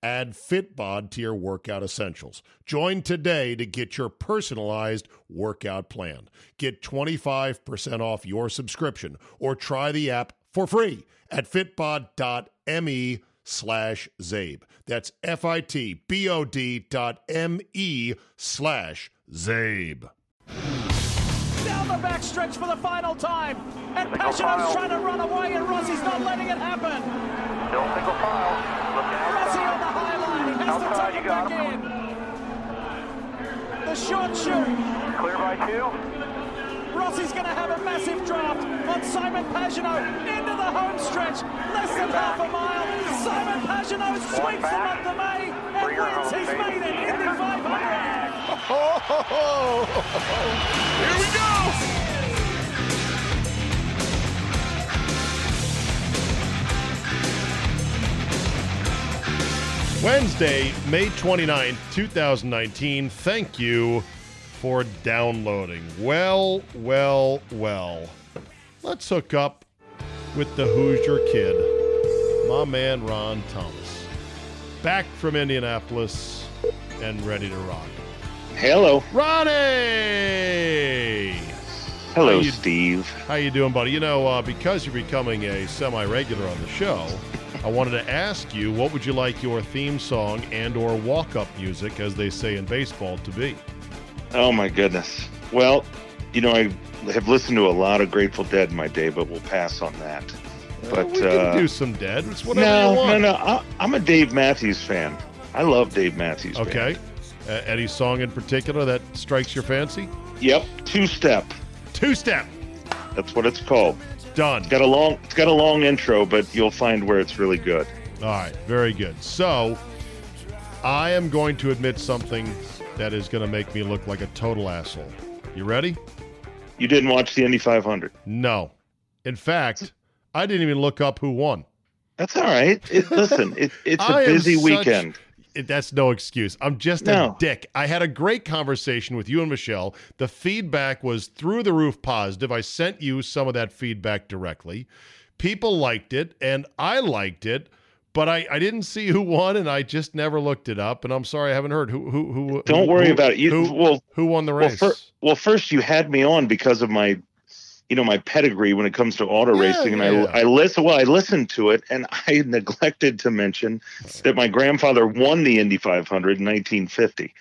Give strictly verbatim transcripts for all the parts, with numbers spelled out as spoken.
Add FitBod to your workout essentials. Join today to get your personalized workout plan. Get twenty-five percent off your subscription or try the app for free at fitbod.me slash Zabe. That's F-I-T-B-O-D dot M-E slash Zabe. Down the backstretch for the final time. And Pagenaud's trying to run away and Rossi's not letting it happen. No single foul. Rossi on the high line, he has to take it back in. The short shoot. Clear by two. Rossi's going to have a massive draft on Simon Pagenaud into the home stretch. Less than half a mile. Simon Pagenaud sweeps him up the May and wins. He's made it in the five hundred. Oh, ho, ho, ho, ho. Here we go. Wednesday, May twenty-ninth, twenty nineteen. Thank you for downloading. Well, well, well. Let's hook up with the Hoosier kid, my man Ron Thomas. Back from Indianapolis and ready to rock. Hello. Ronnie! Hello, how you, Steve. How you doing, buddy? You know, uh, because you're becoming a semi-regular on the show, I wanted to ask you, what would you like your theme song and or walk-up music, as they say in baseball, to be? Oh, my goodness. Well, you know, I have listened to a lot of Grateful Dead in my day, but we'll pass on that. Well, but we can uh, do some Dead. It's whatever no, you want. No, no, no. I'm a Dave Matthews fan. I love Dave Matthews. Okay. Uh, any song in particular that strikes your fancy? Yep. Two-Step. Two-Step. That's what it's called. Done. It's got a long, it's got a long intro, but you'll find where it's really good. All right, very good. So, I am going to admit something that is going to make me look like a total asshole. You ready? You didn't watch the Indy five hundred? No. In fact, I didn't even look up who won. That's all right. It, listen, it, it's a busy such, weekend. It, that's no excuse. I'm just no. a dick. I had a great conversation with you and Michelle. The feedback was through the roof positive. I sent you some of that feedback directly. People liked it, and I liked it, but I, I didn't see who won, and I just never looked it up, and I'm sorry I haven't heard. Who who who? Don't who, worry who, about it. You, who, well, who won the race? Well, fir- well, first you had me on because of my you know, my pedigree when it comes to auto yeah, racing. And yeah. I, I listen, well, I listened to it and I neglected to mention that my grandfather won the Indy five hundred in nineteen fifty,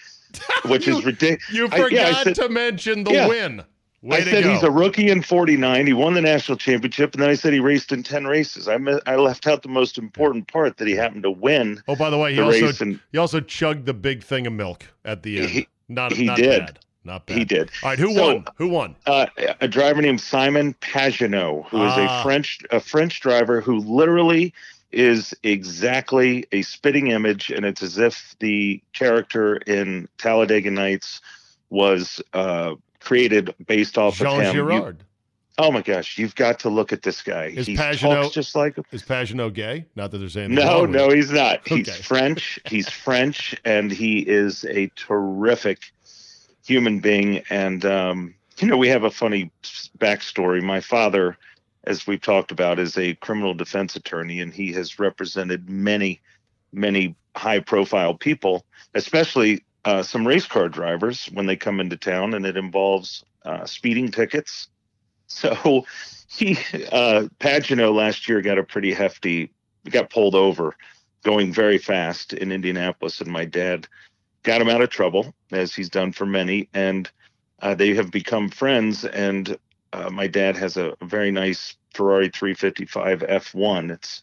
which you, is ridiculous. You forgot I, yeah, I said, to mention the yeah. win. Way I said he's a rookie in forty-nine. He won the national championship. And then I said he raced in ten races. I me- I left out the most important part, that he happened to win. Oh, by the way, he, the also, and, he also chugged the big thing of milk at the end. He, not, he not did. Bad. Not bad. He did. All right, who so, won? Who won? Uh, a driver named Simon Pagenaud, who ah. is a French a French driver who literally is exactly a spitting image, and it's as if the character in Talladega Nights was uh, created based off Jean of him. Girard. You, oh my gosh, you've got to look at this guy. Is he Pagenaud, talks just like him. Is Pagenaud gay? Not that there's anything No, wrong with no, he's not. Okay. He's French. He's French, and he is a terrific human being. And um you know, we have a funny backstory. My father, as we've talked about, is a criminal defense attorney, and he has represented many many high profile people, especially uh some race car drivers when they come into town, and it involves uh speeding tickets. So he uh Pagenaud last year got a pretty hefty got pulled over going very fast in Indianapolis, and my dad got him out of trouble, as he's done for many, and uh, they have become friends. And uh, my dad has a very nice Ferrari three fifty-five F one. It's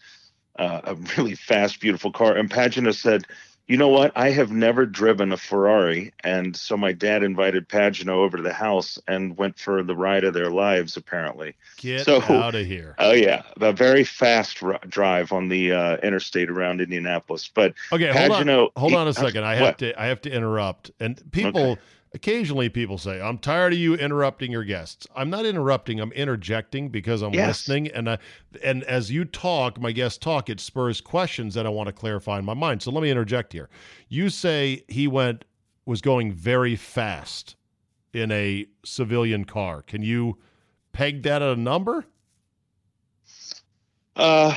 uh, a really fast, beautiful car. And Pagenaud said, you know what? I have never driven a Ferrari. And so my dad invited Pagenaud over to the house and went for the ride of their lives, apparently. Get so, out of here. Oh, yeah. A very fast r- drive on the uh, interstate around Indianapolis. But okay, Pagenaud, hold on, hold he, on a second. I have what? to I have to interrupt. And people, okay. occasionally people say, I'm tired of you interrupting your guests. I'm not interrupting. I'm interjecting because I'm yes. listening. And I, and as you talk, my guests talk, it spurs questions that I want to clarify in my mind. So let me interject here. You say he went was going very fast in a civilian car. Can you peg that at a number? Uh,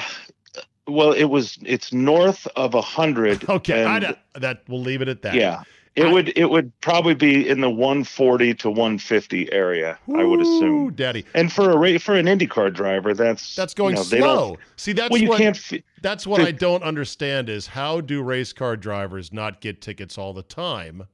well, it was it's north of a hundred. Okay, and, I, that we'll leave it at that. Yeah. It would it would probably be in the one forty to one fifty area, Ooh, I would assume. Daddy. And for a for an IndyCar driver, that's that's going you know, slow. See, that's well, you what can't f- that's what the, I don't understand is how do race car drivers not get tickets all the time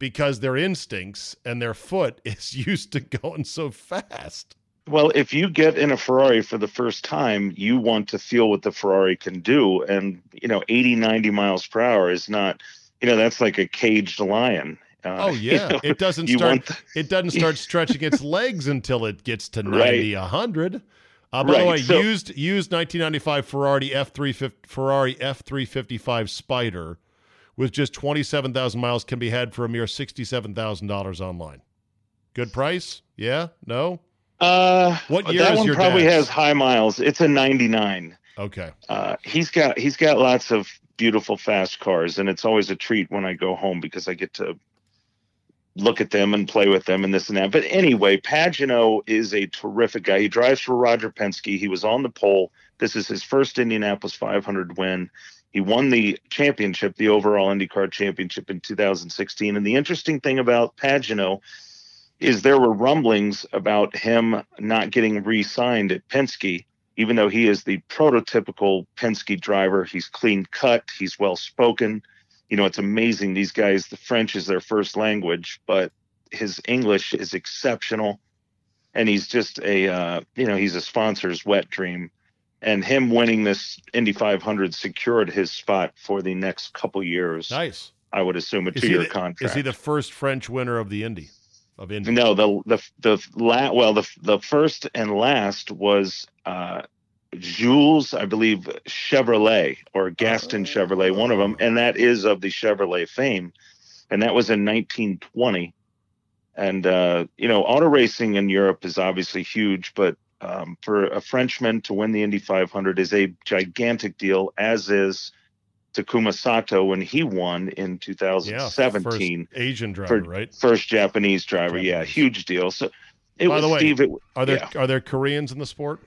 because their instincts and their foot is used to going so fast. Well, if you get in a Ferrari for the first time, you want to feel what the Ferrari can do, and you know, eighty, ninety miles per hour is not. You know, that's like a caged lion. Uh, oh, yeah. You know, it doesn't start the... It doesn't start stretching its legs until it gets to ninety, right. one hundred. Uh, by right. the way, so... used used nineteen ninety-five Ferrari F three fifty, Ferrari F three fifty-five Spider with just twenty-seven thousand miles can be had for a mere sixty-seven thousand dollars online. Good price? Yeah? No? Uh, what year that is one your probably dad's? Has high miles. It's a ninety-nine. Okay. Uh, he's got he's got lots of beautiful fast cars, and it's always a treat when I go home because I get to look at them and play with them and this and that. But anyway, Pagenaud is a terrific guy. He drives for Roger Penske. He was on the pole. This is his first Indianapolis five hundred win. He won the championship, the overall IndyCar championship in two thousand sixteen. And the interesting thing about Pagenaud is there were rumblings about him not getting re-signed at Penske. Even though he is the prototypical Penske driver, he's clean cut, he's well-spoken. You know, it's amazing. These guys, the French is their first language, but his English is exceptional. And he's just a, uh, you know, he's a sponsor's wet dream. And him winning this Indy five hundred secured his spot for the next couple years. Nice. I would assume a two-year contract. Is he the first French winner of the Indy? Of Indy? No, the the the la- well the the first and last was uh, Jules, I believe Chevrolet or Gaston oh. Chevrolet, one of them, and that is of the Chevrolet fame, and that was in nineteen twenty. And uh, you know, auto racing in Europe is obviously huge, but um, for a Frenchman to win the Indy five hundred is a gigantic deal, as is Takuma Sato when he won in two thousand seventeen. Yeah, first Asian driver, for, right? First Japanese driver, Japanese. Yeah, huge deal. So, it by was the way, Steve, it, are there yeah. are there Koreans in the sport?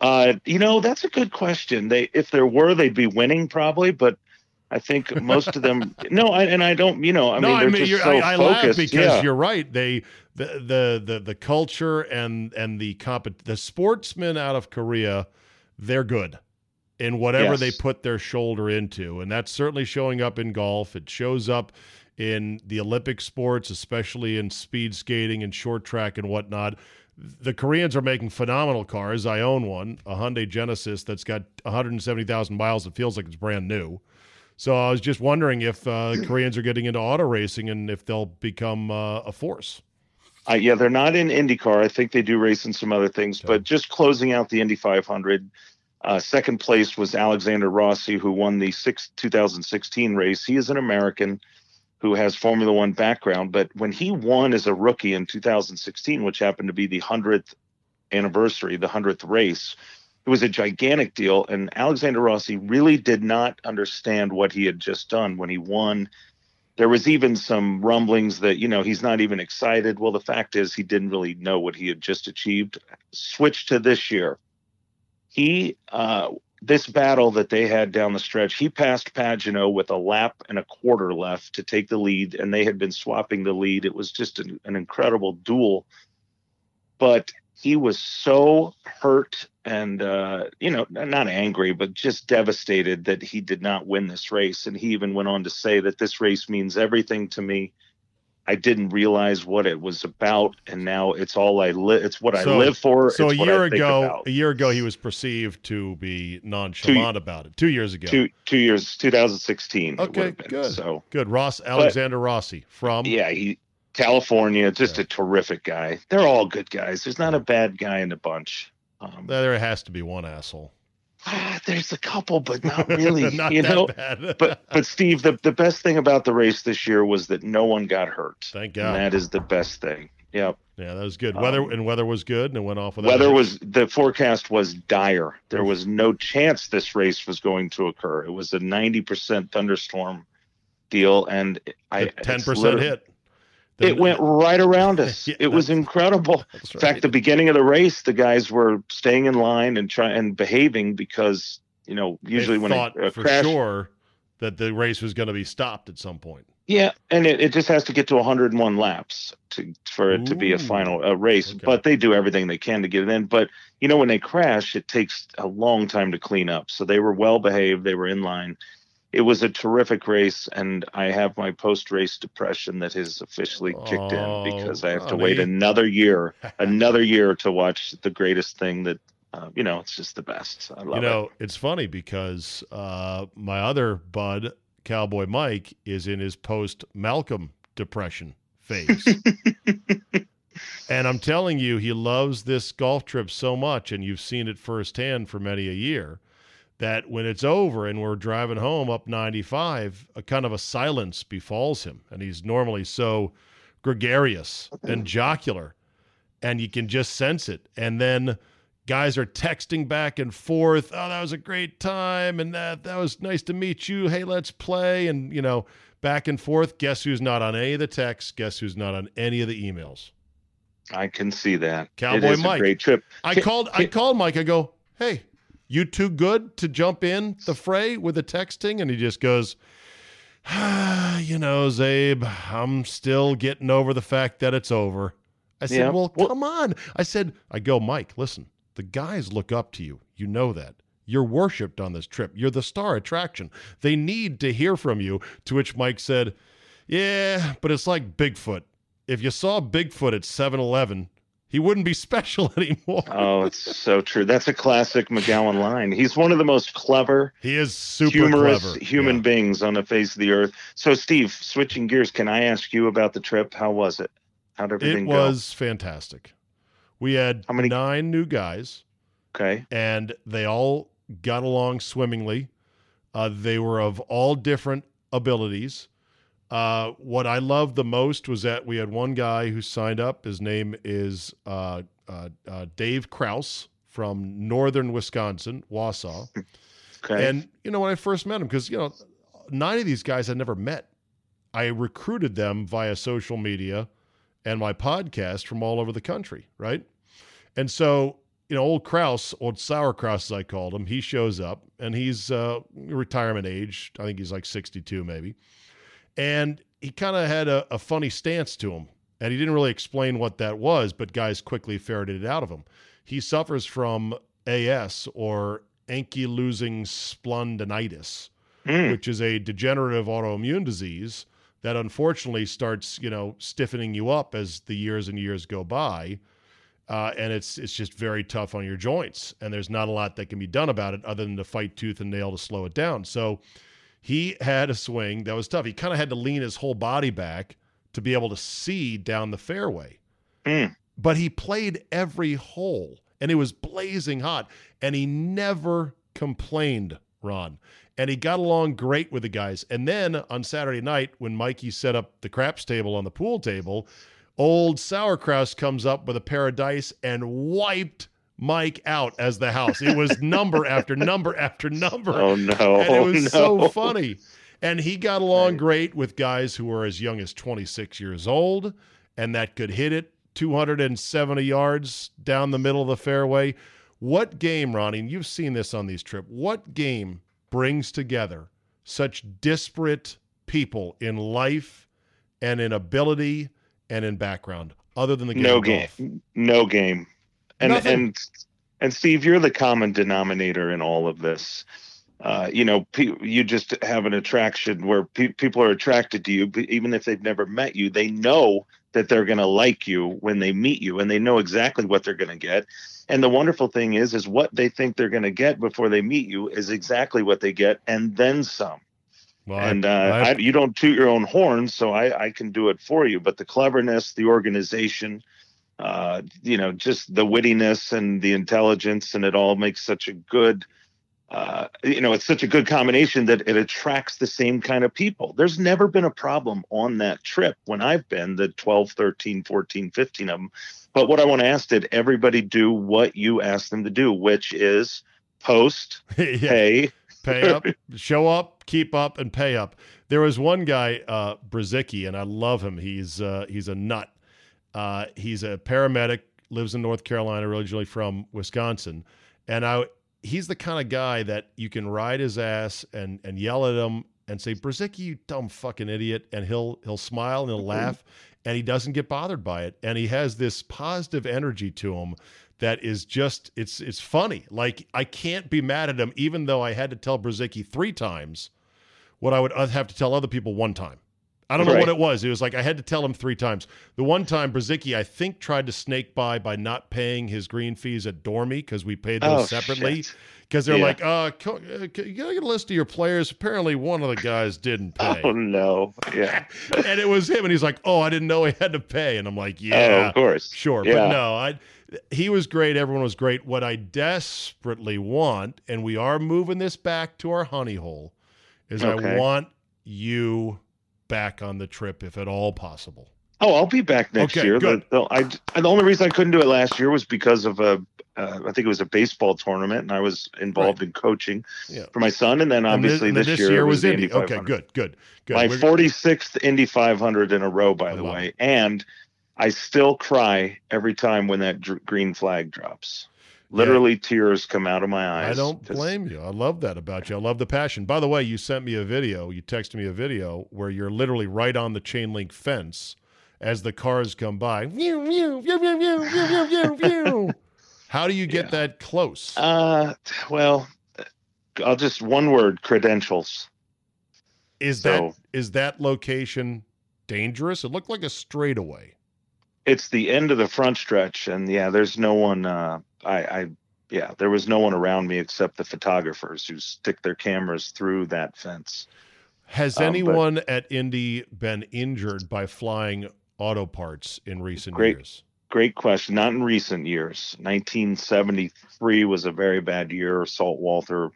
Uh, you know, that's a good question. They, if there were, they'd be winning probably, but I think most of them. No, I, and I don't. You know, I no, mean, they're I mean, just you're, so I, I focused. Laugh because yeah. you're right. They the, the the the culture and and the compet the sportsmen out of Korea, they're good. In whatever yes. they put their shoulder into. And that's certainly showing up in golf. It shows up in the Olympic sports, especially in speed skating and short track and whatnot. The Koreans are making phenomenal cars. I own one, a Hyundai Genesis that's got one hundred seventy thousand miles. It feels like it's brand new. So I was just wondering if uh, Koreans are getting into auto racing and if they'll become uh, a force. Uh, yeah, they're not in IndyCar. I think they do race in some other things. Okay. But just closing out the Indy five hundred, Uh, second place was Alexander Rossi, who won the six, two thousand sixteen race. He is an American who has Formula One background, but when he won as a rookie in two thousand sixteen, which happened to be the hundredth anniversary, the hundredth race, it was a gigantic deal. And Alexander Rossi really did not understand what he had just done when he won. There was even some rumblings that, you know, he's not even excited. Well, the fact is he didn't really know what he had just achieved. Switch to this year. He, uh, this battle that they had down the stretch, he passed Pagenaud with a lap and a quarter left to take the lead, and they had been swapping the lead. It was just an, an incredible duel. But he was so hurt and, uh, you know, not angry, but just devastated that he did not win this race. And he even went on to say that this race means everything to me. I didn't realize what it was about, and now it's all I live. It's what I so, live for. So it's a year ago, a year ago, he was perceived to be nonchalant two, about it. Two years ago, two two years, twenty sixteen. Okay, been, good. So good. Ross Alexander but, Rossi from yeah, he California, just yeah. a terrific guy. They're all good guys. There's not a bad guy in the bunch. Um, there has to be one asshole. Ah, there's a couple, but not really, not you know, bad. but, but Steve, the, the best thing about the race this year was that no one got hurt. Thank God. And that is the best thing. Yep. Yeah, that was good. Weather um, and weather was good. And it went off. Without weather it. was the forecast was dire. There was no chance this race was going to occur. It was a ninety percent thunderstorm deal. And I ten percent hit. The, it went right around us. Yeah, it was incredible. Right. In fact, the beginning of the race, the guys were staying in line and try and behaving because, you know, usually they when thought a, a for crash, sure that the race was going to be stopped at some point. Yeah, and it, it just has to get to one hundred one laps to for it Ooh. to be a final a race. Okay. But they do everything they can to get it in. But, you know, when they crash, it takes a long time to clean up. So they were well behaved. They were in line. It was a terrific race, and I have my post-race depression that has officially kicked oh, in because I have to I wait mean... another year, another year to watch the greatest thing that, uh, you know, it's just the best. I love it. You know, it. It's funny because uh, my other bud, Cowboy Mike, is in his post-Malcolm depression phase. And I'm telling you, he loves this golf trip so much, and you've seen it firsthand for many a year, that when it's over and we're driving home up ninety-five, a kind of a silence befalls him. And he's normally so gregarious and jocular, and you can just sense it. And then guys are texting back and forth. Oh, that was a great time. And that, that was nice to meet you. Hey, let's play. And, you know, back and forth. Guess who's not on any of the texts? Guess who's not on any of the emails? I can see that. Cowboy it is Mike. A great trip. I called, I called Mike. I go, hey, you too good to jump in the fray with the texting? And he just goes, ah, you know, Zabe, I'm still getting over the fact that it's over. I said, yeah. well, well, come on. I said, I go, Mike, listen, the guys look up to you. You know that. You're worshipped on this trip. You're the star attraction. They need to hear from you. To which Mike said, yeah, but it's like Bigfoot. If you saw Bigfoot at seven eleven, he wouldn't be special anymore. Oh, it's so true. That's a classic McGowan line. He's one of the most clever, he is super humorous clever. human yeah. beings on the face of the earth. So, Steve, switching gears, can I ask you about the trip? How was it? How'd everything go? It was go? fantastic. We had How many? nine new guys. Okay. And they all got along swimmingly. Uh, they were of all different abilities. Uh, what I loved the most was that we had one guy who signed up. His name is uh, uh, uh, Dave Krause from northern Wisconsin, Wausau. Okay. And, you know, when I first met him, because, you know, nine of these guys I never met. I recruited them via social media and my podcast from all over the country, right? And so, you know, old Krause, old Sauerkraus as I called him, he shows up, and he's uh, retirement age. I think he's like sixty-two maybe. And he kind of had a, a funny stance to him, and he didn't really explain what that was, but guys quickly ferreted it out of him. He suffers from A S, or ankylosing spondylitis, mm. which is a degenerative autoimmune disease that unfortunately starts, you know, stiffening you up as the years and years go by. Uh, and it's, it's just very tough on your joints, and there's not a lot that can be done about it other than to fight tooth and nail to slow it down. So he had a swing that was tough. He kind of had to lean his whole body back to be able to see down the fairway. Mm. But he played every hole, and it was blazing hot, and he never complained, Ron. And he got along great with the guys. And then on Saturday night, when Mikey set up the craps table on the pool table, old Sauerkraus comes up with a pair of dice and wiped Mike out as the house. It was number after number after number. Oh, no. And it was oh, no. so funny. And he got along great with guys who were as young as twenty-six years old, and that could hit it two hundred seventy yards down the middle of the fairway. What game, Ronnie, and you've seen this on these trips, what game brings together such disparate people in life and in ability and in background other than the game? No game. Golf? No game. And, and and Steve, you're the common denominator in all of this. uh, you know, pe- you just have an attraction where pe- people are attracted to you, even if they've never met you. They know that they're going to like you when they meet you, and they know exactly what they're going to get. And the wonderful thing is, is what they think they're going to get before they meet you is exactly what they get, and then some. Well, and I, uh, I, I, you don't toot your own horn, so I, I can do it for you. But the cleverness, the organization, uh, you know, just the wittiness and the intelligence, and it all makes such a good, uh, you know, it's such a good combination that it attracts the same kind of people. There's never been a problem on that trip when I've been the twelve, thirteen, fourteen, fifteen of them. But what I want to ask, did everybody do what you asked them to do, which is post, yeah. pay, pay up, show up, keep up, and pay up. There was one guy, uh, Brzezicki, and I love him. He's uh, he's a nut. Uh, he's a paramedic, lives in North Carolina, originally from Wisconsin. And I, he's the kind of guy that you can ride his ass and and yell at him and say, Brzezicki, you dumb fucking idiot. And he'll he'll smile and he'll laugh, and he doesn't get bothered by it. And he has this positive energy to him that is just, it's it's funny. Like, I can't be mad at him, even though I had to tell Brzezicki three times what I would have to tell other people one time. I don't know right. what it was. It was like I had to tell him three times. The one time, Brzezicki, I think, tried to snake by by not paying his green fees at Dormy, because we paid those oh, separately. Because they're yeah. like, uh, co- uh, co- you got to get a list of your players. Apparently, one of the guys didn't pay. Oh, no. Yeah. And it was him. And he's like, oh, I didn't know he had to pay. And I'm like, yeah. Oh, of course. Sure. Yeah. But no, I, he was great. Everyone was great. What I desperately want, and we are moving this back to our honey hole, is okay. I want you back on the trip, if at all possible. Oh, I'll be back next okay, year. Good. The, the, I, the only reason I couldn't do it last year was because of a, uh, I think it was a baseball tournament, and I was involved right. in coaching yeah. for my son. And then obviously and this, this, this year, year was, was Indy. Indy okay, good, good, good. My We're... forty-sixth Indy five hundred in a row, by oh, the wow. way. And I still cry every time when that dr- green flag drops. Literally yeah. tears come out of my eyes. I don't blame you. I love that about you. I love the passion. By the way, you sent me a video. You texted me a video where you're literally right on the chain link fence as the cars come by. How do you get yeah. that close? Uh, well, I'll just one word, credentials. Is so, that is that location dangerous? It looked like a straightaway. It's the end of the front stretch, and yeah, there's no one. Uh, I, I, yeah, there was no one around me except the photographers who stick their cameras through that fence. Has um, anyone but, at Indy been injured by flying auto parts in recent great, years? Great question. Not in recent years. nineteen seventy-three was a very bad year. Salt Walther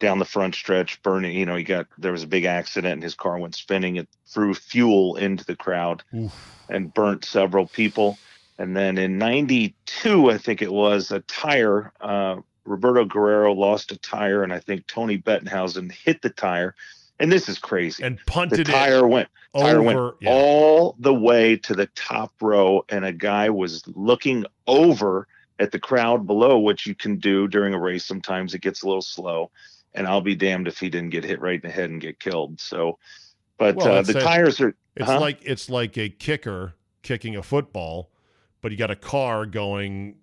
down the front stretch, burning, you know, he got, there was a big accident and his car went spinning. It threw fuel into the crowd Oof. and burnt several people. And then in ninety-two, I think it was, a tire, uh, Roberto Guerrero lost a tire, and I think Tony Bettenhausen hit the tire. And this is crazy. And punted the tire it went, tire over, went yeah. all the way to the top row, and a guy was looking over at the crowd below, which you can do during a race. Sometimes it gets a little slow, and I'll be damned if he didn't get hit right in the head and get killed. So, But well, uh, the tires are... It's huh? like It's like a kicker kicking a football, but you got a car going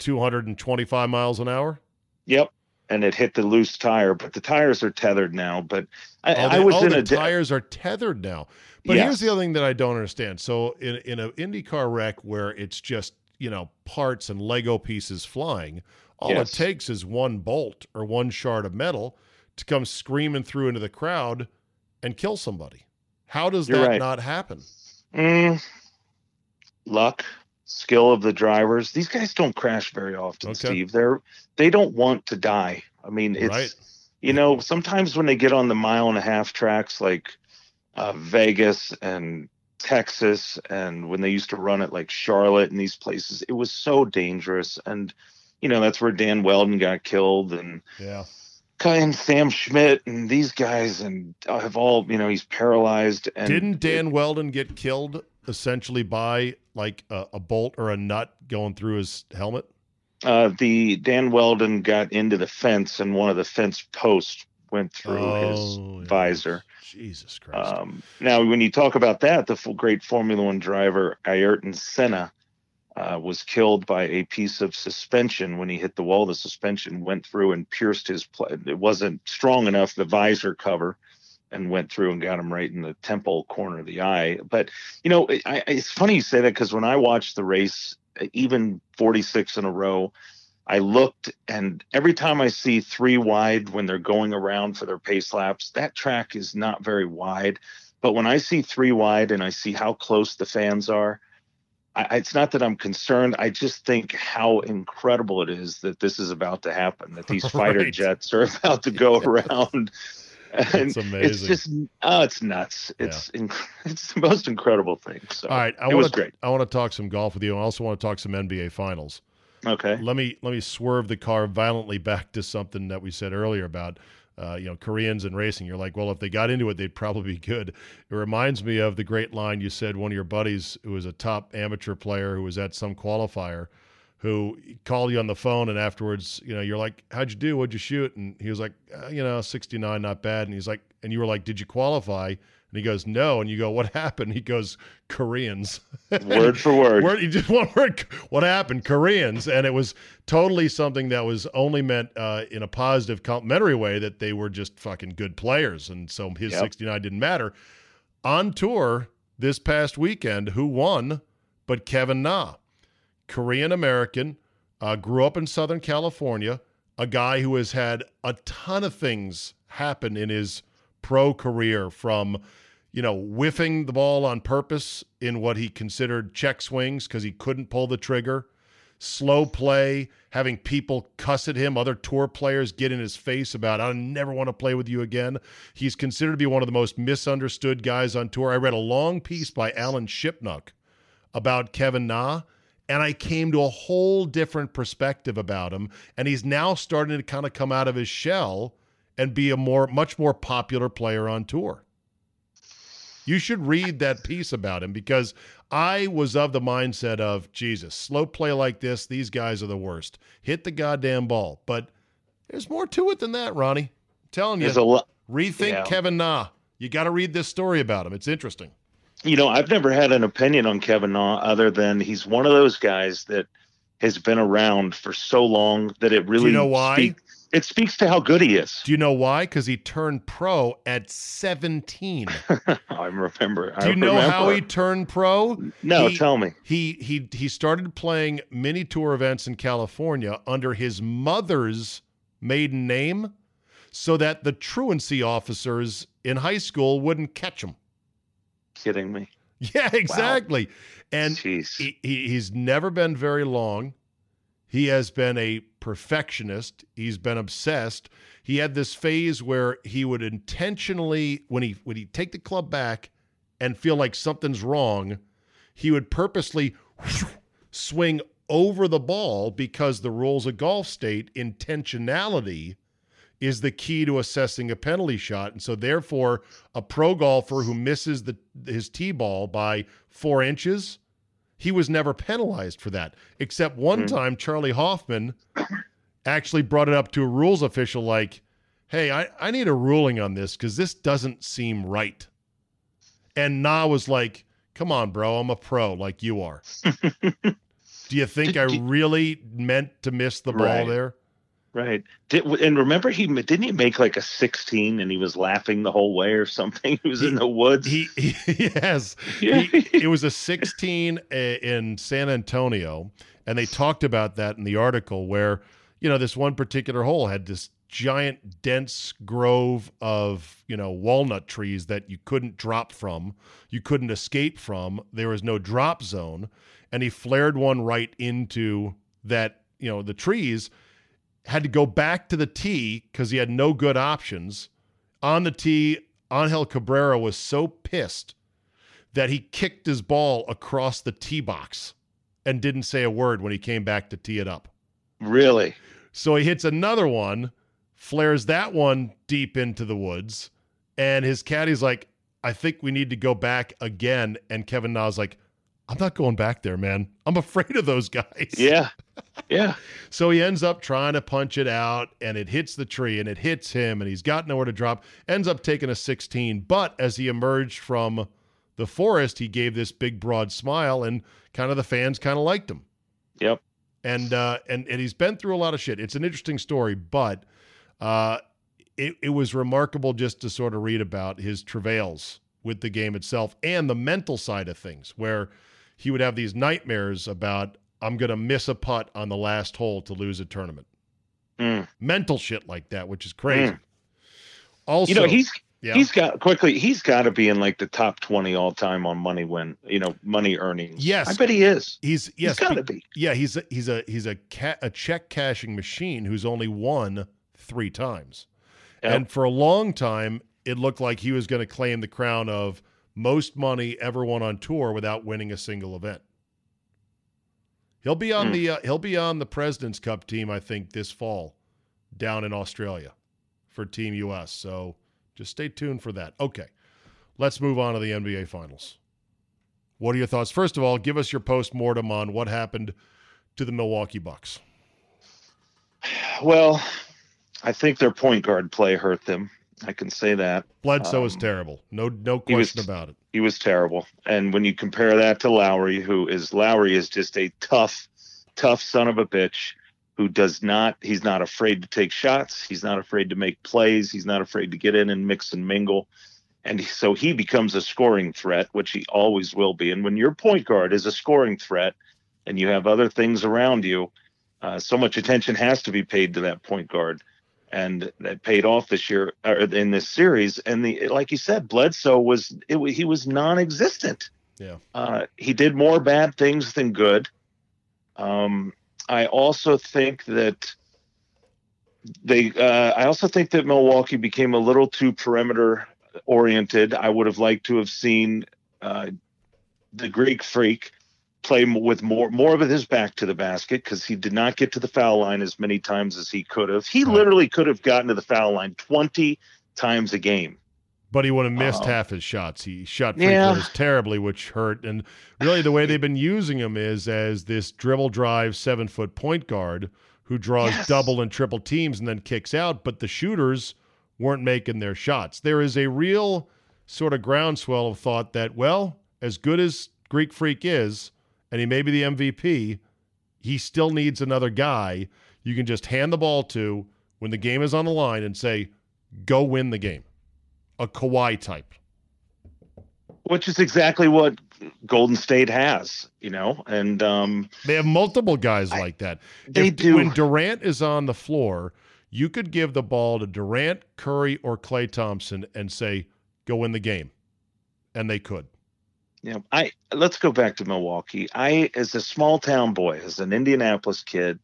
two hundred twenty-five miles an hour. Yep. And it hit the loose tire, but the tires are tethered now, but I, oh, they, I was oh, in the a tires de- are tethered now, but yeah. here's the other thing that I don't understand. So in, in an IndyCar wreck where it's just, you know, parts and Lego pieces flying, all yes. it takes is one bolt or one shard of metal to come screaming through into the crowd and kill somebody. How does You're that right. not happen? Mm, luck. Skill of the drivers. These guys don't crash very often, okay. Steve. They're they don't want to die. I mean, it's right. you know, sometimes when they get on the mile and a half tracks like uh, Vegas and Texas, and when they used to run it like Charlotte and these places, it was so dangerous. And you know, that's where Dan Weldon got killed, and yeah, and Sam Schmidt and these guys, and have all you know, he's paralyzed. And didn't Dan it, Weldon get killed essentially by like a, a bolt or a nut going through his helmet? Uh, the Dan Weldon got into the fence, and one of the fence posts went through oh, his visor. Jesus Christ. Um, now, when you talk about that, the great Formula One driver, Ayrton Senna, uh, was killed by a piece of suspension. When he hit the wall, the suspension went through and pierced his pl- it wasn't strong enough, the visor cover, and went through and got him right in the temple corner of the eye. But, you know, I, it's funny you say that, because when I watched the race, even forty-six in a row, I looked, and every time I see three wide when they're going around for their pace laps, that track is not very wide. But when I see three wide and I see how close the fans are, I, it's not that I'm concerned. I just think how incredible it is that this is about to happen, that these fighter right. jets are about to go yeah. around. It's amazing. It's just, oh, it's nuts. It's yeah. inc- it's the most incredible thing. So, all right, I it was t- great. I want to talk some golf with you. I also want to talk some N B A Finals. Okay. Let me let me swerve the car violently back to something that we said earlier about uh, you know, Koreans and racing. You're like, well, if they got into it, they'd probably be good. It reminds me of the great line you said. One of your buddies who was a top amateur player who was at some qualifier, who called you on the phone, and afterwards, you know, you're like, how'd you do? What'd you shoot? And he was like, uh, you know, sixty-nine, not bad. And he's like, and you were like, did you qualify? And he goes, no. And you go, what happened? He goes, Koreans. Word for word. Word, you just want word. What happened? Koreans. And it was totally something that was only meant uh, in a positive, complimentary way, that they were just fucking good players. And so his yep. sixty-nine didn't matter. On tour this past weekend, who won but Kevin Na? Korean-American, uh, grew up in Southern California, a guy who has had a ton of things happen in his pro career, from, you know, whiffing the ball on purpose in what he considered check swings because he couldn't pull the trigger, slow play, having people cuss at him, other tour players get in his face about, I never want to play with you again. He's considered to be one of the most misunderstood guys on tour. I read a long piece by Alan Shipnuck about Kevin Na, and I came to a whole different perspective about him. And he's now starting to kind of come out of his shell and be a more, much more popular player on tour. You should read that piece about him, because I was of the mindset of, Jesus, slow play like this, these guys are the worst. Hit the goddamn ball. But there's more to it than that, Ronnie. I'm telling you, there's a lo- rethink yeah. Kevin Na. You got to read this story about him. It's interesting. You know, I've never had an opinion on Kevin Na other than he's one of those guys that has been around for so long that it really, you know why? Speak, it speaks to how good he is. Do you know why? Because he turned pro at seventeen. I remember. I Do you remember. know how he turned pro? No, he, tell me. He he he started playing mini tour events in California under his mother's maiden name, so that the truancy officers in high school wouldn't catch him. Kidding me? Yeah, exactly. Wow. And he, he, he's never been very long. He has been a perfectionist. He's been obsessed. He had this phase where he would intentionally, when he when he take the club back and feel like something's wrong, he would purposely swing over the ball, because the rules of golf state intentionality is the key to assessing a penalty shot. And so therefore, a pro golfer who misses the his tee ball by four inches, he was never penalized for that. Except one mm-hmm. time, Charlie Hoffman actually brought it up to a rules official like, hey, I, I need a ruling on this because this doesn't seem right. And Na was like, come on, bro, I'm a pro like you are. Do you think did, I did... really meant to miss the right. ball there? Right. Did, and remember, he didn't he make like a sixteen and he was laughing the whole way or something? He was he, in the woods. He, he Yes. Yeah. He, it was a sixteen in San Antonio. And they talked about that in the article where, you know, this one particular hole had this giant, dense grove of, you know, walnut trees that you couldn't drop from. You couldn't escape from. There was no drop zone. And he flared one right into that, you know, the trees. Had to go back to the tee because he had no good options. On the tee, Angel Cabrera was so pissed that he kicked his ball across the tee box and didn't say a word when he came back to tee it up. Really? So he hits another one, flares that one deep into the woods, and his caddy's like, I think we need to go back again. And Kevin Na's like, I'm not going back there, man. I'm afraid of those guys. Yeah. Yeah. So he ends up trying to punch it out, and it hits the tree, and it hits him, and he's got nowhere to drop, ends up taking a sixteen. But as he emerged from the forest, he gave this big, broad smile, and kind of the fans kind of liked him. Yep. And, uh, and, and he's been through a lot of shit. It's an interesting story, but uh, it, it was remarkable just to sort of read about his travails with the game itself and the mental side of things, where he would have these nightmares about, I'm going to miss a putt on the last hole to lose a tournament. Mm. Mental shit like that, which is crazy. Mm. Also, you know, he's, yeah. he's got quickly, he's got to be in like the top twenty all time on money win, you know, money earnings. Yes. I bet he is. He's, yes, he's got to be. Yeah. He's a, he's a, he's a ca- a check cashing machine who's only won three times. Yep. And for a long time, it looked like he was going to claim the crown of most money ever won on tour without winning a single event. He'll be on mm. the uh, he'll be on the President's Cup team, I think, this fall down in Australia for Team U S. So just stay tuned for that. Okay, let's move on to the N B A Finals. What are your thoughts? First of all, give us your postmortem on what happened to the Milwaukee Bucks. Well, I think their point guard play hurt them. I can say that. Bledsoe um, is terrible. No, no question was, about it. He was terrible. And when you compare that to Lowry, who is Lowry is just a tough, tough son of a bitch who does not, he's not afraid to take shots. He's not afraid to make plays. He's not afraid to get in and mix and mingle. And so he becomes a scoring threat, which he always will be. And when your point guard is a scoring threat and you have other things around you, uh, so much attention has to be paid to that point guard. And that paid off this year or in this series. And the like you said, Bledsoe was it, he was non-existent. Yeah, uh, he did more bad things than good. Um, I also think that they. Uh, I also think that Milwaukee became a little too perimeter oriented. I would have liked to have seen uh, the Greek Freak play with more more of his back to the basket, because he did not get to the foul line as many times as he could have. He literally could have gotten to the foul line twenty times a game. But he would have missed uh, half his shots. He shot free yeah. throws terribly, which hurt. And really the way they've been using him is as this dribble drive seven-foot point guard who draws yes. double and triple teams and then kicks out, but the shooters weren't making their shots. There is a real sort of groundswell of thought that, well, as good as Greek Freak is, and he may be the M V P, he still needs another guy you can just hand the ball to when the game is on the line and say, go win the game. A Kawhi type. Which is exactly what Golden State has, you know? And um, they have multiple guys I, like that. They if, do. When Durant is on the floor, you could give the ball to Durant, Curry, or Klay Thompson and say, go win the game. And they could. Yeah, I let's go back to Milwaukee. I, as a small town boy, as an Indianapolis kid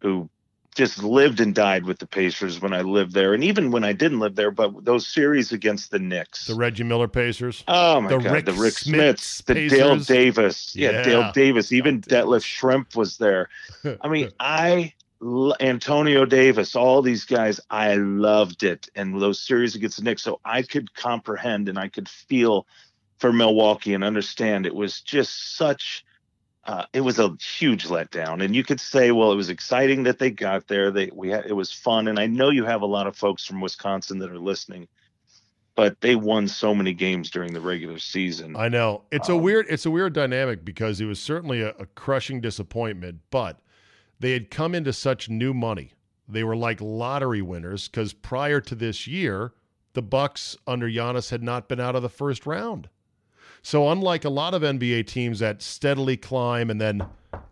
who just lived and died with the Pacers when I lived there, and even when I didn't live there, but those series against the Knicks. The Reggie Miller Pacers. Oh, my the God. Rick the Rick Smits. Smits the Pacers. Dale Davis. Yeah, yeah, Dale Davis. Even Detlef Schrempf was there. I mean, I, Antonio Davis, all these guys, I loved it. And those series against the Knicks, so I could comprehend and I could feel for Milwaukee and understand it was just such uh it was a huge letdown. And you could say, well, it was exciting that they got there, they we had it was fun, and I know you have a lot of folks from Wisconsin that are listening, but they won so many games during the regular season. I know it's um, a weird it's a weird dynamic, because it was certainly a, a crushing disappointment, but they had come into such new money. They were like lottery winners, because prior to this year the Bucks under Giannis had not been out of the first round. So unlike a lot of N B A teams that steadily climb and then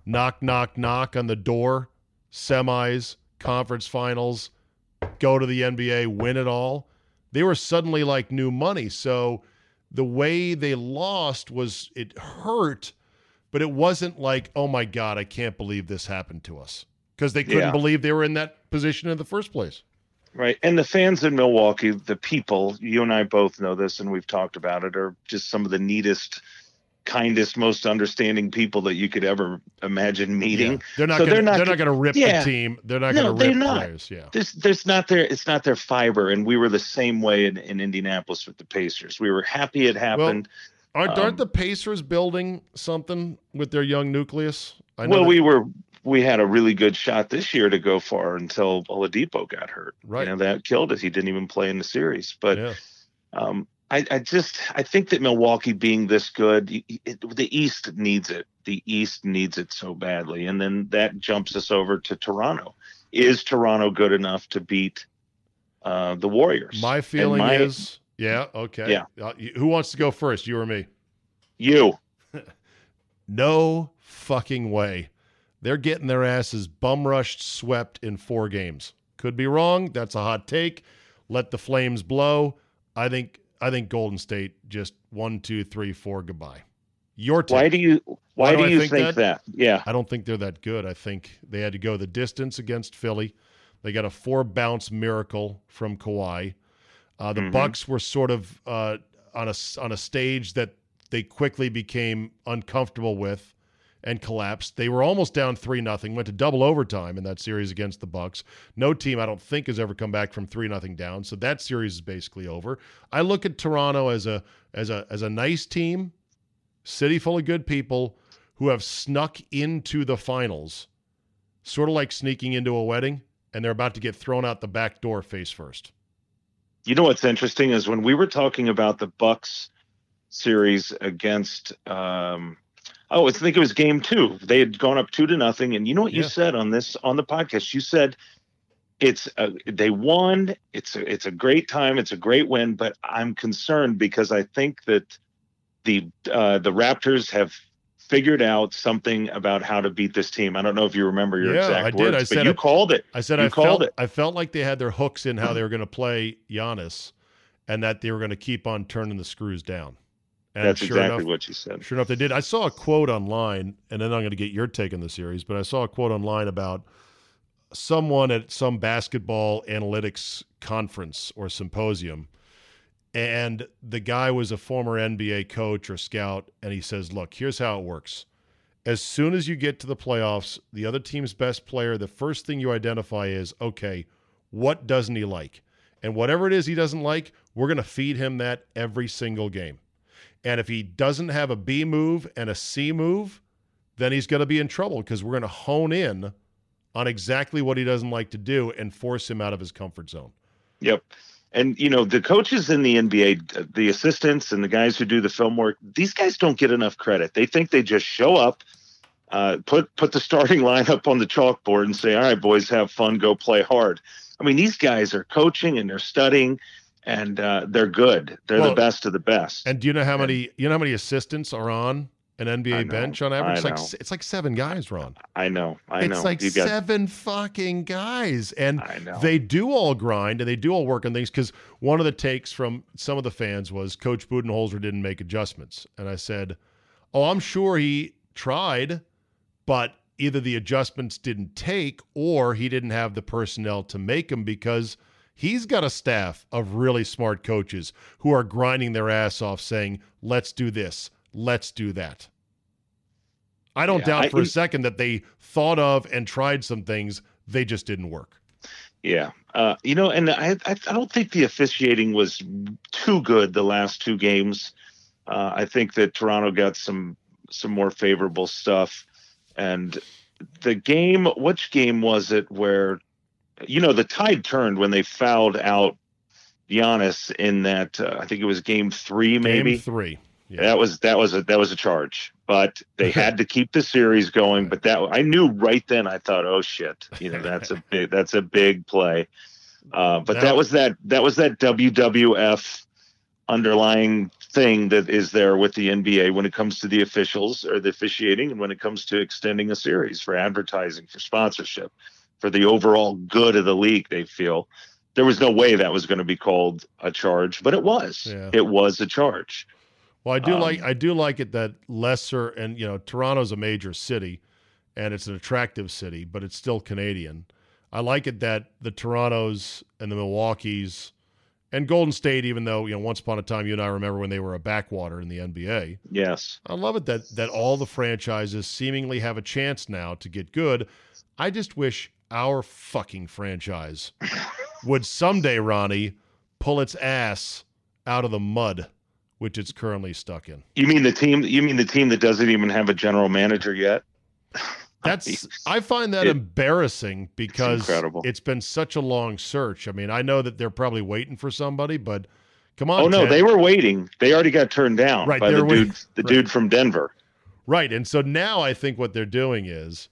knock, knock, knock on the door, semis, conference finals, go to the N B A, win it all, they were suddenly like new money. So the way they lost was, it hurt, but it wasn't like, oh my God, I can't believe this happened to us, because they couldn't yeah. believe they were in that position in the first place. Right. And the fans in Milwaukee, the people, you and I both know this and we've talked about it, are just some of the neatest, kindest, most understanding people that you could ever imagine meeting. Yeah. They're not so going to they're not going to rip yeah. the team. They're not no, going to rip players. Yeah. There's, there's not their it's not their fiber. And we were the same way in, in Indianapolis with the Pacers. We were happy it happened. Well, aren't, um, aren't the Pacers building something with their young nucleus? I know well, that- we were. We had a really good shot this year to go far until Oladipo got hurt. Right. And you know, that killed us. He didn't even play in the series. But yeah. um, I, I just I think that Milwaukee being this good, it, it, the East needs it. The East needs it so badly. And then that jumps us over to Toronto. Is Toronto good enough to beat uh, the Warriors? My feeling my, is, yeah, okay. Yeah. Uh, who wants to go first, you or me? You. No fucking way. They're getting their asses bum-rushed, swept in four games. Could be wrong. That's a hot take. Let the flames blow. I think I think Golden State just one, two, three, four, goodbye. Your take. Why do you why, why do, do you think, think that? that? Yeah. I don't think they're that good. I think they had to go the distance against Philly. They got a four bounce miracle from Kawhi. Uh, the mm-hmm. Bucks were sort of uh, on a on a stage that they quickly became uncomfortable with and collapsed. They were almost down three nothing, went to double overtime in that series against the Bucks. No team, I don't think, has ever come back from three nothing down, so that series is basically over. I look at Toronto as a as a as a nice team, city full of good people who have snuck into the finals, sort of like sneaking into a wedding, and they're about to get thrown out the back door face first. You know what's interesting is when we were talking about the Bucks series against um, – Oh, I think it was game two. They had gone up two to nothing. And you know what you yeah. said on this, on the podcast, you said it's a, they won. It's a, it's a great time. It's a great win, but I'm concerned because I think that the, uh, the Raptors have figured out something about how to beat this team. I don't know if you remember your yeah, exact I words, did. I but said you I, called it. I said, you I called felt, it. I felt like they had their hooks in how they were going to play Giannis and that they were going to keep on turning the screws down. And That's sure exactly enough, what you said. Sure enough, they did. I saw a quote online, and then I'm going to get your take on the series, but I saw a quote online about someone at some basketball analytics conference or symposium, and the guy was a former N B A coach or scout, and he says, look, here's how it works. As soon as you get to the playoffs, the other team's best player, the first thing you identify is, okay, what doesn't he like? And whatever it is he doesn't like, we're going to feed him that every single game. And if he doesn't have a B move and a C move, then he's going to be in trouble because we're going to hone in on exactly what he doesn't like to do and force him out of his comfort zone. Yep. And, you know, the coaches in the N B A, the assistants and the guys who do the film work, these guys don't get enough credit. They think they just show up, uh, put put the starting lineup on the chalkboard and say, all right, boys, have fun, go play hard. I mean, these guys are coaching and they're studying. And uh, they're good. They're well, the best of the best. And do you know how many? You know how many assistants are on an N B A know, bench on average? It's like, it's like seven guys, Ron. I know. I know. It's like you seven got... fucking guys, and they do all grind and they do all work on things. Because one of the takes from some of the fans was Coach Budenholzer didn't make adjustments, and I said, "Oh, I'm sure he tried, but either the adjustments didn't take, or he didn't have the personnel to make them because." He's got a staff of really smart coaches who are grinding their ass off saying, let's do this, let's do that. I don't yeah, doubt I, for a second that they thought of and tried some things. They just didn't work. Yeah. Uh, you know, and I, I I don't think the officiating was too good the last two games. Uh, I think that Toronto got some some more favorable stuff. And the game, which game was it where... You know, the tide turned when they fouled out Giannis in that. Uh, I think it was game three, maybe game three. Yeah. That was that was a that was a charge, but they had to keep the series going. But that I knew right then. I thought, oh shit, you know, that's a big, that's a big play. Uh, but that, that was that that was that W W F underlying thing that is there with the N B A when it comes to the officials or the officiating, and when it comes to extending a series for advertising, for sponsorship. For the overall good of the league, they feel there was no way that was going to be called a charge, but it was. Yeah. It was a charge. Well, I do um, like I do like it that lesser, and you know, Toronto's a major city, and it's an attractive city, but it's still Canadian. I like it that the Torontos and the Milwaukees and Golden State, even though you know, once upon a time, you and I remember when they were a backwater in the N B A. Yes, I love it that that all the franchises seemingly have a chance now to get good. I just wish. Our fucking franchise would someday, Ronnie, pull its ass out of the mud, which it's currently stuck in. You mean the team? You mean the team that doesn't even have a general manager yet? That's I find that it, embarrassing because it's, it's been such a long search. I mean, I know that they're probably waiting for somebody, but Come on. Oh, no, Ted. They were waiting. They already got turned down right, by the, dude, the right. dude from Denver. Right. And so now I think what they're doing is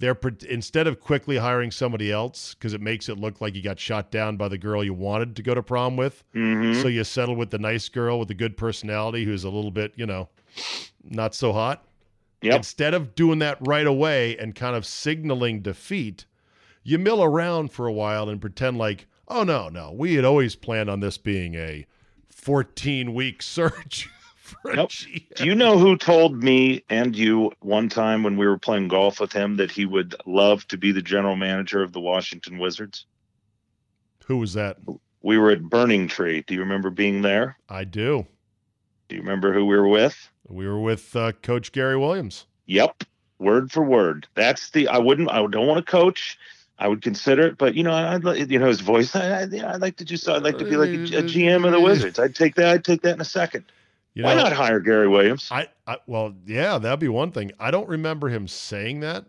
they're instead of quickly hiring somebody else because it makes it look like you got shot down by the girl you wanted to go to prom with. Mm-hmm. So you settle with the nice girl with a good personality who's a little bit, you know, not so hot. Yep. Instead of doing that right away and kind of signaling defeat, you mill around for a while and pretend like, oh, no, no, we had always planned on this being a fourteen-week search for nope. a G M. Do you know who told me and you one time when we were playing golf with him that he would love to be the general manager of the Washington Wizards? Who was that? We were at Burning Tree. Do you remember being there? I do. Do you remember who we were with? We were with uh, Coach Gary Williams. Yep. Word for word. That's the, I wouldn't, I don't want to coach. I would consider it, but you know, I'd like, you know, his voice, I, I, I'd like to just, I'd like to be like a, a G M of the Wizards. I'd take that. I'd take that in a second. You Why know, not hire Gary Williams? I, I, well, yeah, that'd be one thing. I don't remember him saying that,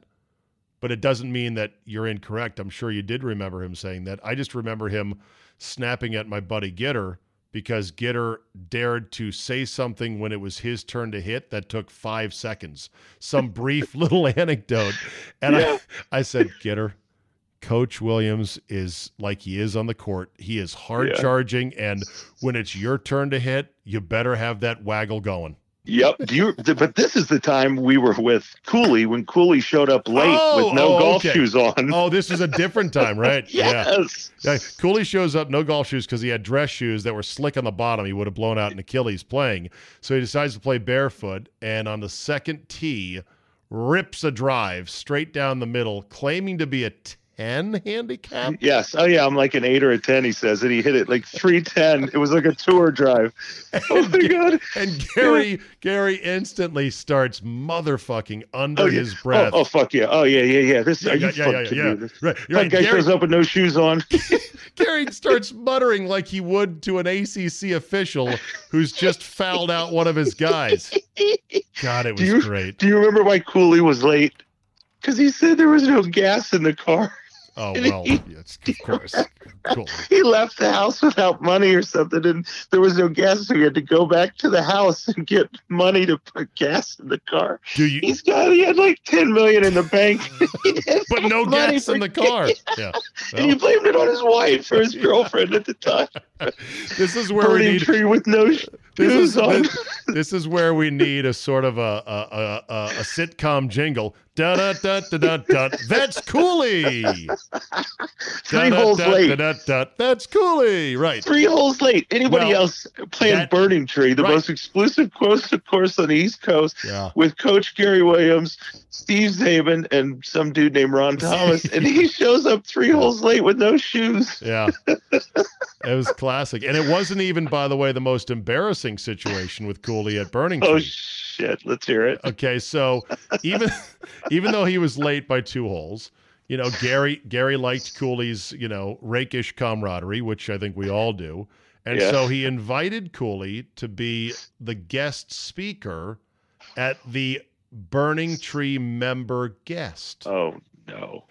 but it doesn't mean that you're incorrect. I'm sure you did remember him saying that. I just remember him snapping at my buddy Gitter, because Gitter dared to say something when it was his turn to hit that took five seconds, some brief little anecdote. And yeah. I, I said, Gitter, Coach Williams is like he is on the court. He is hard yeah. charging. And when it's your turn to hit, you better have that waggle going. Yep. Do you, but this is the time we were with Cooley when Cooley showed up late oh, with no oh, golf okay. shoes on. Oh, this is a different time, right? yes. Yeah. Yeah. Cooley shows up, no golf shoes, because he had dress shoes that were slick on the bottom. He would have blown out an Achilles playing. So he decides to play barefoot, and on the second tee, rips a drive straight down the middle, claiming to be a ten handicap. Yes. Oh, yeah. I'm like an eight or a ten, he says, and he hit it like three ten. It was like a tour drive. And, oh, my God. And Gary Gary instantly starts motherfucking under oh, yeah. his breath. Oh, oh, fuck yeah. Oh, yeah, yeah, yeah. This yeah, yeah, yeah, yeah, yeah. This. Right. That right. guy Gary, shows up with no shoes on. Gary starts muttering like he would to an A C C official who's just fouled out one of his guys. God, it was do you, great. Do you remember why Cooley was late? Because he said there was no gas in the car. Oh, and well, he, yes, of course. Cool. He left the house without money or something, and there was no gas, so he had to go back to the house and get money to put gas in the car. Do you, He's got, he had like ten million dollars in the bank. But no gas in the car. Yeah. And no. He blamed it on his wife or his girlfriend at the time. This is where Burning we need... tree with no shoes this is, on. This, this is where we need a sort of a, a, a, a, a sitcom jingle. Da, da, da, da, da, da. That's Cooley. Three da, holes da, late. Da, da, da, da. That's Cooley. Right. Three holes late. Anybody well, else playing that, Burning Tree, the right. most exclusive course, of course, on the East Coast yeah. with Coach Gary Williams, Steve Zabin, and some dude named Ron Thomas. And he shows up three holes late with no shoes. Yeah. It was classic. And it wasn't even, by the way, the most embarrassing situation with Cooley at Burning Tree. Oh, shit. Let's hear it. Okay. So even. Even though he was late by two holes, you know, Gary Gary liked Cooley's, you know, rakish camaraderie, which I think we all do. And yeah. so he invited Cooley to be the guest speaker at the Burning Tree member guest. Oh, no.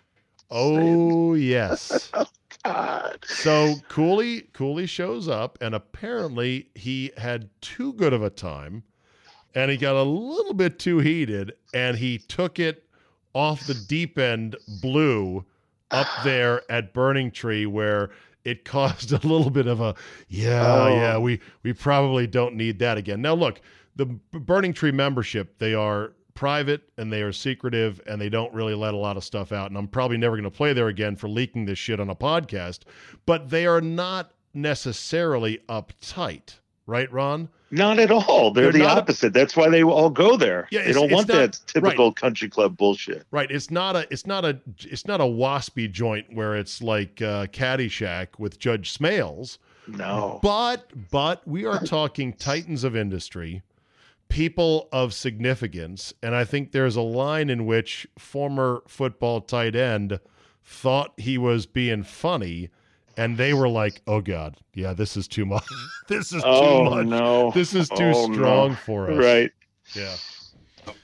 Oh, Same. Yes. Oh, God. So Cooley, Cooley shows up, and apparently he had too good of a time. And he got a little bit too heated, and he took it off the deep end blue up there at Burning Tree, where it caused a little bit of a, yeah, oh. yeah, we, we probably don't need that again. Now, look, the Burning Tree membership, they are private, and they are secretive, and they don't really let a lot of stuff out, and I'm probably never going to play there again for leaking this shit on a podcast, but they are not necessarily uptight. Right, Ron? Not at all. They're, They're the opposite. A, that's why they all go there. Yeah, they don't want not, that typical right. country club bullshit. Right. It's not a. It's not a. It's not a waspy joint where it's like uh, Caddyshack with Judge Smales. No. But but we are talking titans of industry, people of significance, and I think there's a line in which former football tight end thought he was being funny. And they were like, oh, God, yeah, this is too much. This is oh, too much. No. This is too oh, strong no. for us. Right. Yeah.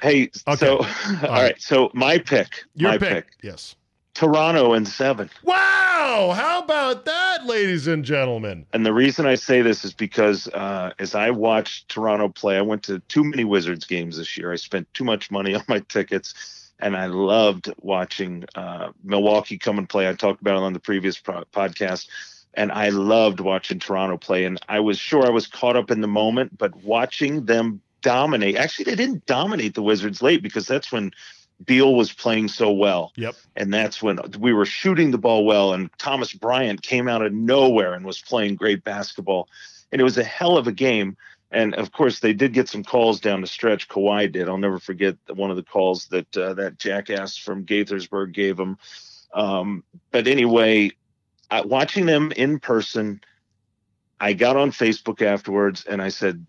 Hey, okay. so, all right. right. So my pick. Your my pick. pick. Yes. Toronto in seven. Wow! How about that, ladies and gentlemen? And the reason I say this is because uh, as I watched Toronto play, I went to too many Wizards games this year. I spent too much money on my tickets, and I loved watching uh, Milwaukee come and play. I talked about it on the previous pro- podcast, and I loved watching Toronto play. And I was sure I was caught up in the moment, but watching them dominate. Actually, they didn't dominate the Wizards late because that's when Beal was playing so well. Yep. And that's when we were shooting the ball well, and Thomas Bryant came out of nowhere and was playing great basketball. And it was a hell of a game. And, of course, they did get some calls down the stretch. Kawhi did. I'll never forget one of the calls that uh, that jackass from Gaithersburg gave him. Um, but anyway, I, watching them in person, I got on Facebook afterwards, and I said,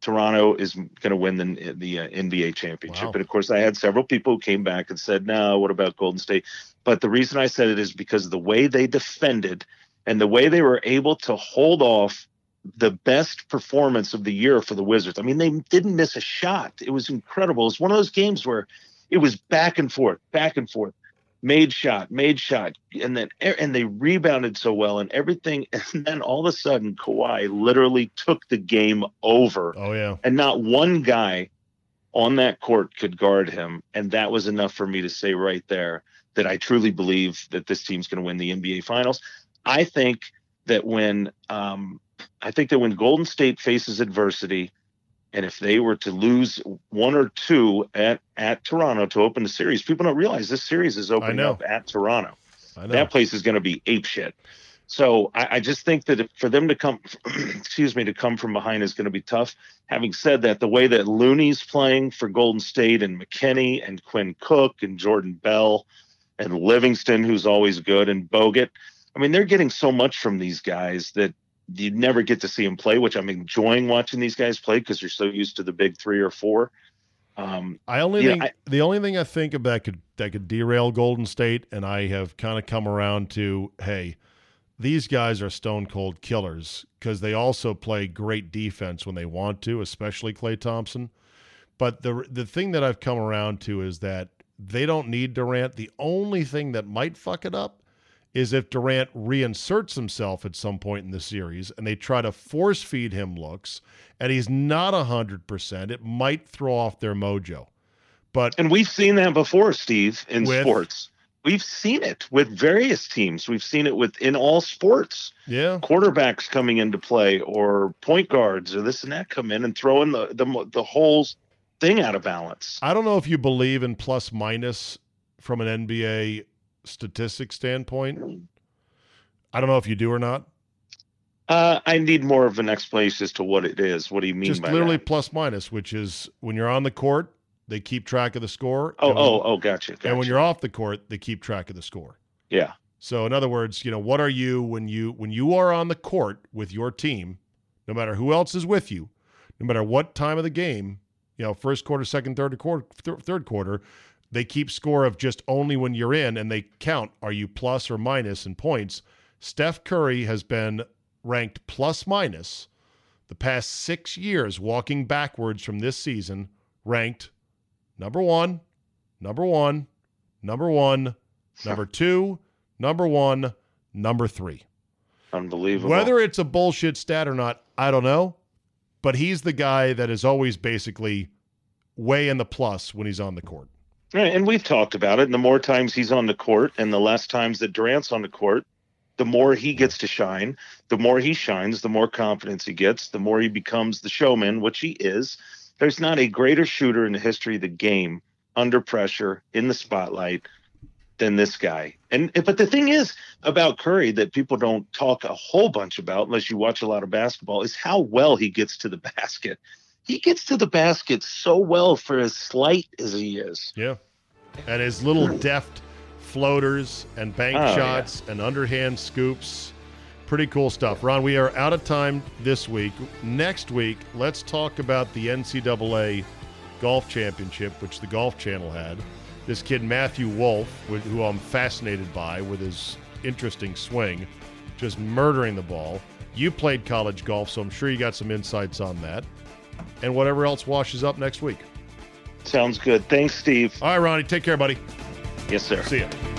Toronto is going to win the, the uh, N B A championship. Wow. And, of course, I had several people who came back and said, no, what about Golden State? But the reason I said it is because of the way they defended and the way they were able to hold off the best performance of the year for the Wizards. I mean, they didn't miss a shot. It was incredible. It's one of those games where it was back and forth, back and forth, made shot, made shot. And then and they rebounded so well and everything. And then all of a sudden, Kawhi literally took the game over. Oh, yeah. And not one guy on that court could guard him. And that was enough for me to say right there that I truly believe that this team's going to win the N B A Finals. I think that when um, – I think that when Golden State faces adversity, and if they were to lose one or two at, at Toronto to open the series, people don't realize this series is opening up at Toronto. I know. That place is going to be apeshit. So I, I just think that if, for them to come, excuse me, to come from behind is going to be tough. Having said that, the way that Looney's playing for Golden State and McKinney and Quinn Cook and Jordan Bell and Livingston, who's always good, and Bogut, I mean, they're getting so much from these guys that you never get to see him play, which I'm enjoying watching these guys play because you're so used to the big three or four. Um, I only think, know, I, the only thing I think of that could that could derail Golden State, and I have kind of come around to, hey, these guys are stone cold killers because they also play great defense when they want to, especially Klay Thompson. But the the thing that I've come around to is that they don't need Durant. The only thing that might fuck it up is if Durant reinserts himself at some point in the series and they try to force feed him looks and he's not one hundred percent, it might throw off their mojo. But And we've seen that before, Steve, in with, sports. We've seen it with various teams. We've seen it with in all sports. Yeah. Quarterbacks coming into play or point guards or this and that come in and throw in the, the, the whole thing out of balance. I don't know if you believe in plus minus from an N B A statistic standpoint. I don't know if you do or not. Uh, I need more of an explanation as to what it is. What do you mean Just by that? Just literally plus minus, which is when you're on the court, they keep track of the score. Oh, when, oh, oh, gotcha, gotcha. And when you're off the court, they keep track of the score. Yeah. So in other words, you know, what are you when you when you are on the court with your team, no matter who else is with you, no matter what time of the game, you know, first quarter, second, third quarter, th- third quarter, they keep score of just only when you're in, and they count, are you plus or minus in points? Steph Curry has been ranked plus minus the past six years, walking backwards from this season, ranked number one, number one, number one, number two, number one, number three. Unbelievable. Whether it's a bullshit stat or not, I don't know, but he's the guy that is always basically way in the plus when he's on the court. And we've talked about it. And the more times he's on the court and the less times that Durant's on the court, the more he gets to shine, the more he shines, the more confidence he gets, the more he becomes the showman, which he is. There's not a greater shooter in the history of the game under pressure in the spotlight than this guy. And but the thing is about Curry that people don't talk a whole bunch about unless you watch a lot of basketball is how well he gets to the basket. He gets to the basket so well for as slight as he is. Yeah. And his little deft floaters and bank oh, shots yeah. and underhand scoops. Pretty cool stuff. Ron, we are out of time this week. Next week, let's talk about the N C double A Golf Championship, which the Golf Channel had. This kid, Matthew Wolf, who I'm fascinated by with his interesting swing, just murdering the ball. You played college golf, so I'm sure you got some insights on that. And whatever else washes up next week. Sounds good. Thanks, Steve. All right, Ronnie. Take care, buddy. Yes, sir. See ya.